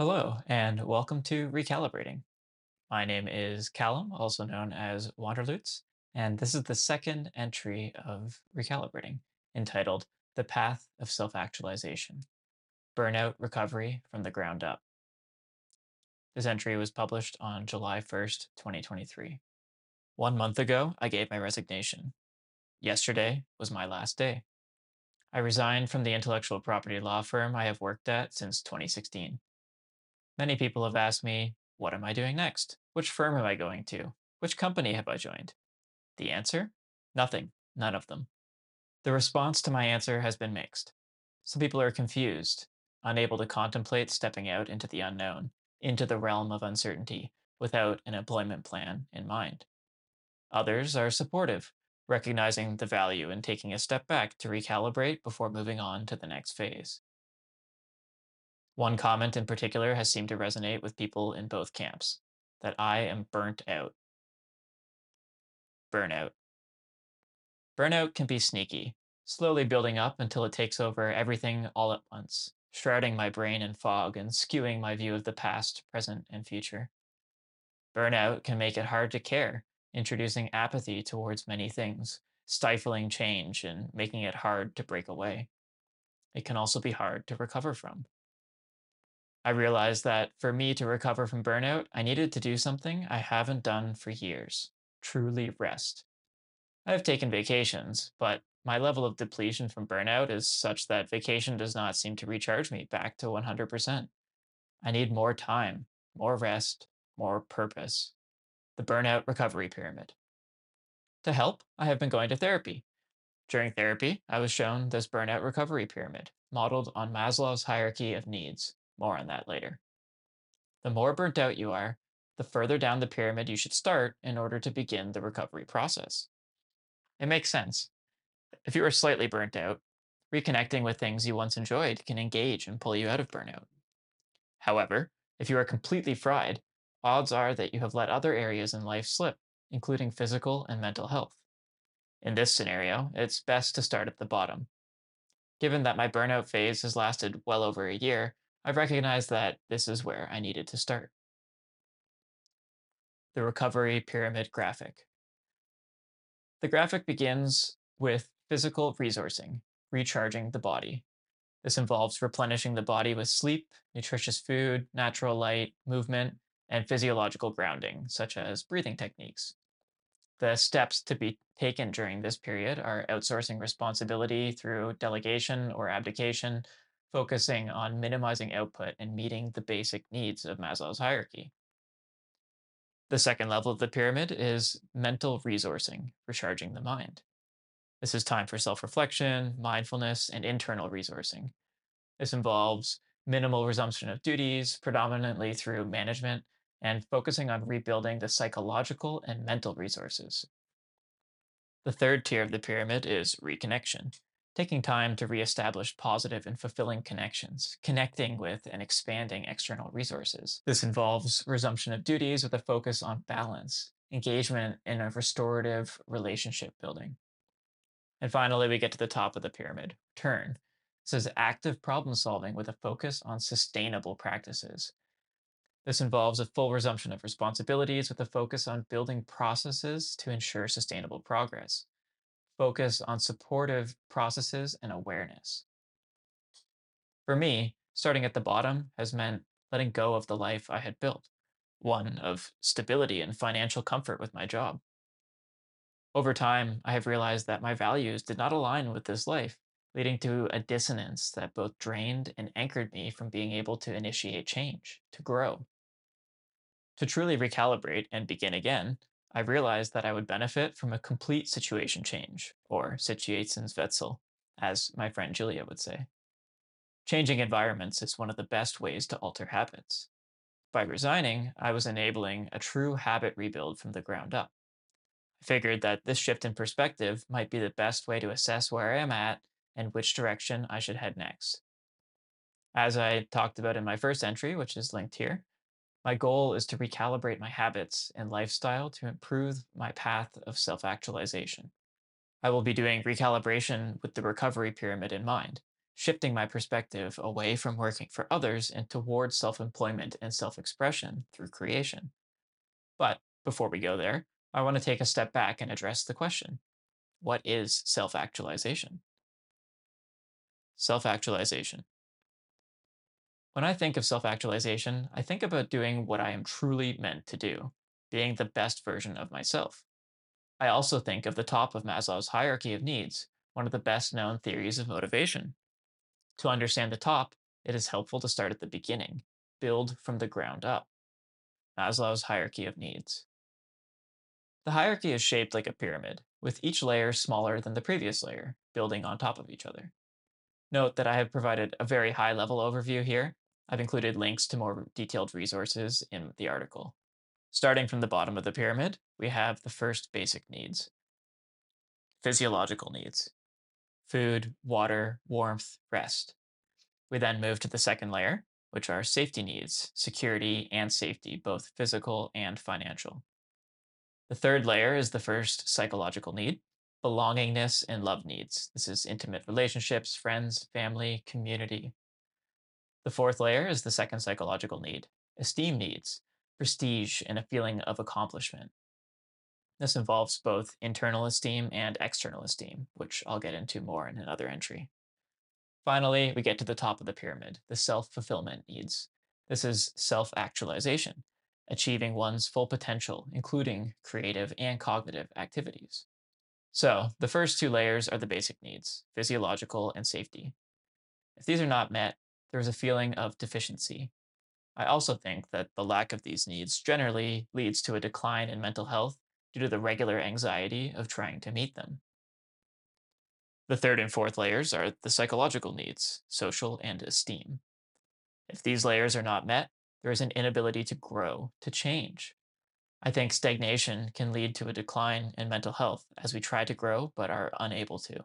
Hello, and welcome to Recalibrating. My name is Callum, also known as Wanderloots, and this is the second entry of Recalibrating, entitled The Path of Self-Actualization, Burnout Recovery from the Ground Up. This entry was published on July 1st, 2023. 1 month ago, I gave my resignation. Yesterday was my last day. I resigned from the intellectual property law firm I have worked at since 2016. Many people have asked me, what am I doing next? Which firm am I going to? Which company have I joined? The answer? Nothing. None of them. The response to my answer has been mixed. Some people are confused, unable to contemplate stepping out into the unknown, into the realm of uncertainty, without an employment plan in mind. Others are supportive, recognizing the value in taking a step back to recalibrate before moving on to the next phase. One comment in particular has seemed to resonate with people in both camps, that I am burnt out. Burnout. Burnout can be sneaky, slowly building up until it takes over everything all at once, shrouding my brain in fog and skewing my view of the past, present, and future. Burnout can make it hard to care, introducing apathy towards many things, stifling change and making it hard to break away. It can also be hard to recover from. I realized that for me to recover from burnout, I needed to do something I haven't done for years, truly rest. I've taken vacations, but my level of depletion from burnout is such that vacation does not seem to recharge me back to 100%. I need more time, more rest, more purpose. The burnout recovery pyramid. To help, I have been going to therapy. During therapy, I was shown this burnout recovery pyramid, modeled on Maslow's hierarchy of needs. More on that later. The more burnt out you are, the further down the pyramid you should start in order to begin the recovery process. It makes sense. If you are slightly burnt out, reconnecting with things you once enjoyed can engage and pull you out of burnout. However, if you are completely fried, odds are that you have let other areas in life slip, including physical and mental health. In this scenario, it's best to start at the bottom. Given that my burnout phase has lasted well over a year, I've recognized that this is where I needed to start. The recovery pyramid graphic. The graphic begins with physical resourcing, recharging the body. This involves replenishing the body with sleep, nutritious food, natural light, movement, and physiological grounding, such as breathing techniques. The steps to be taken during this period are outsourcing responsibility through delegation or abdication, focusing on minimizing output and meeting the basic needs of Maslow's hierarchy. The second level of the pyramid is mental resourcing, recharging the mind. This is time for self-reflection, mindfulness, and internal resourcing. This involves minimal resumption of duties, predominantly through management, and focusing on rebuilding the psychological and mental resources. The third tier of the pyramid is reconnection. Taking time to reestablish positive and fulfilling connections, connecting with and expanding external resources. This involves resumption of duties with a focus on balance, engagement in a restorative relationship building. And finally, we get to the top of the pyramid, turn. This is active problem solving with a focus on sustainable practices. This involves a full resumption of responsibilities with a focus on building processes to ensure sustainable progress. Focus on supportive processes and awareness. For me, starting at the bottom has meant letting go of the life I had built, one of stability and financial comfort with my job. Over time, I have realized that my values did not align with this life, leading to a dissonance that both drained and anchored me from being able to initiate change, to grow. To truly recalibrate and begin again, I realized that I would benefit from a complete situation change, or Situationswechsel, as my friend Julia would say. Changing environments is one of the best ways to alter habits. By resigning, I was enabling a true habit rebuild from the ground up. I figured that this shift in perspective might be the best way to assess where I am at and which direction I should head next. As I talked about in my first entry, which is linked here, my goal is to recalibrate my habits and lifestyle to improve my path of self-actualization. I will be doing recalibration with the recovery pyramid in mind, shifting my perspective away from working for others and towards self-employment and self-expression through creation. But before we go there, I want to take a step back and address the question, what is self-actualization? Self-actualization. When I think of self-actualization, I think about doing what I am truly meant to do, being the best version of myself. I also think of the top of Maslow's hierarchy of needs, one of the best known theories of motivation. To understand the top, it is helpful to start at the beginning, build from the ground up. Maslow's hierarchy of needs. The hierarchy is shaped like a pyramid, with each layer smaller than the previous layer, building on top of each other. Note that I have provided a very high-level overview here. I've included links to more detailed resources in the article. Starting from the bottom of the pyramid, we have the first basic needs. Physiological needs. Food, water, warmth, rest. We then move to the second layer, which are safety needs, security and safety, both physical and financial. The third layer is the first psychological need, belongingness and love needs. This is intimate relationships, friends, family, community. The fourth layer is the second psychological need, esteem needs, prestige and a feeling of accomplishment. This involves both internal esteem and external esteem, which I'll get into more in another entry. Finally, we get to the top of the pyramid, the self-fulfillment needs. This is self-actualization, achieving one's full potential, including creative and cognitive activities. So, the first two layers are the basic needs, physiological and safety. If these are not met, there is a feeling of deficiency. I also think that the lack of these needs generally leads to a decline in mental health, due to the regular anxiety of trying to meet them. The third and fourth layers are the psychological needs, social and esteem. If these layers are not met, there is an inability to grow, to change. I think stagnation can lead to a decline in mental health as we try to grow but are unable to.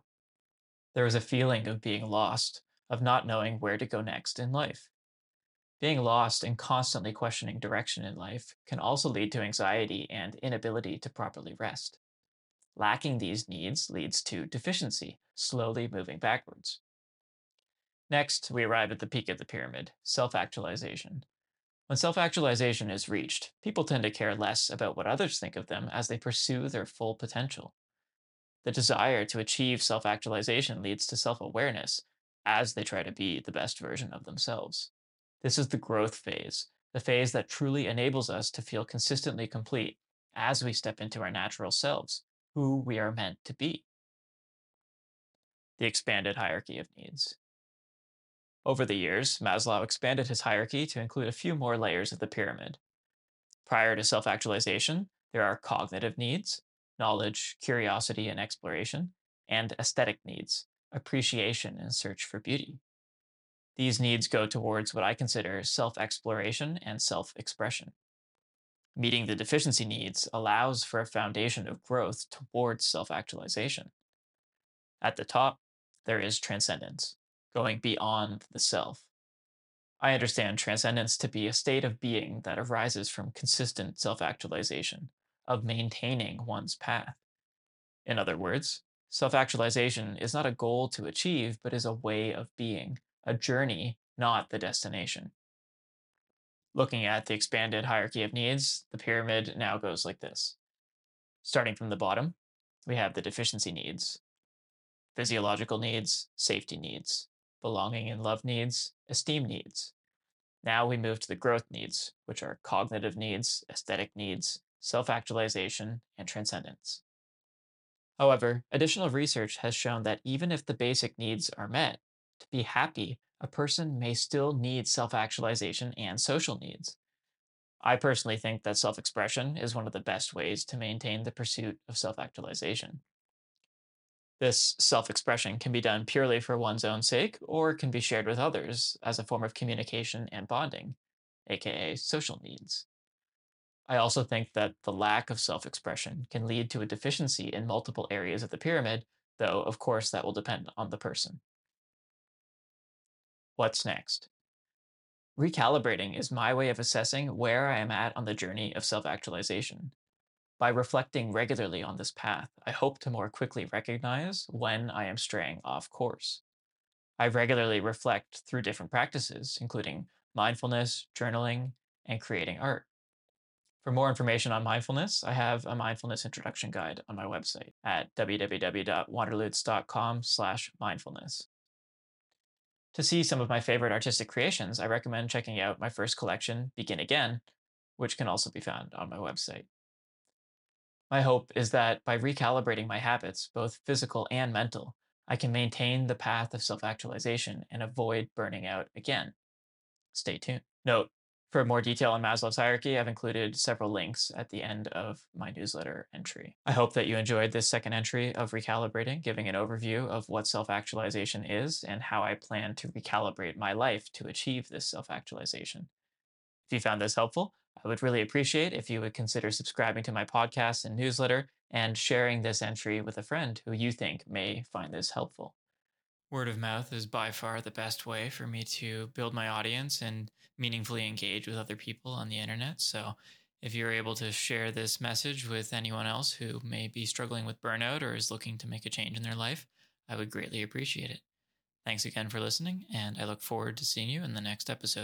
There is a feeling of being lost, of not knowing where to go next in life. Being lost and constantly questioning direction in life can also lead to anxiety and inability to properly rest. Lacking these needs leads to deficiency, slowly moving backwards. Next, we arrive at the peak of the pyramid, self-actualization. When self-actualization is reached, people tend to care less about what others think of them as they pursue their full potential. The desire to achieve self-actualization leads to self-awareness as they try to be the best version of themselves. This is the growth phase, the phase that truly enables us to feel consistently complete as we step into our natural selves, who we are meant to be. The expanded hierarchy of needs. Over the years, Maslow expanded his hierarchy to include a few more layers of the pyramid. Prior to self-actualization, there are cognitive needs, knowledge, curiosity, and exploration, and aesthetic needs, appreciation and search for beauty. These needs go towards what I consider self-exploration and self-expression. Meeting the deficiency needs allows for a foundation of growth towards self-actualization. At the top, there is transcendence, going beyond the self. I understand transcendence to be a state of being that arises from consistent self-actualization, of maintaining one's path. In other words, self-actualization is not a goal to achieve, but is a way of being. A journey, not the destination. Looking at the expanded hierarchy of needs, the pyramid now goes like this. Starting from the bottom, we have the deficiency needs, physiological needs, safety needs, belonging and love needs, esteem needs. Now we move to the growth needs, which are cognitive needs, aesthetic needs, self-actualization, and transcendence. However, additional research has shown that even if the basic needs are met, to be happy, a person may still need self-actualization and social needs. I personally think that self-expression is one of the best ways to maintain the pursuit of self-actualization. This self-expression can be done purely for one's own sake or can be shared with others as a form of communication and bonding, aka social needs. I also think that the lack of self-expression can lead to a deficiency in multiple areas of the pyramid, though of course that will depend on the person. What's next? Recalibrating is my way of assessing where I am at on the journey of self-actualization. By reflecting regularly on this path, I hope to more quickly recognize when I am straying off course. I regularly reflect through different practices, including mindfulness, journaling, and creating art. For more information on mindfulness, I have a mindfulness introduction guide on my website at www.wanderloots.com/mindfulness. To see some of my favorite artistic creations, I recommend checking out my first collection, Begin Again, which can also be found on my website. My hope is that by recalibrating my habits, both physical and mental, I can maintain the path of self-actualization and avoid burning out again. Stay tuned. Note, for more detail on Maslow's hierarchy, I've included several links at the end of my newsletter entry. I hope that you enjoyed this second entry of Recalibrating, giving an overview of what self-actualization is and how I plan to recalibrate my life to achieve this self-actualization. If you found this helpful, I would really appreciate if you would consider subscribing to my podcast and newsletter and sharing this entry with a friend who you think may find this helpful. Word of mouth is by far the best way for me to build my audience and meaningfully engage with other people on the internet. So if you're able to share this message with anyone else who may be struggling with burnout or is looking to make a change in their life, I would greatly appreciate it. Thanks again for listening, and I look forward to seeing you in the next episode.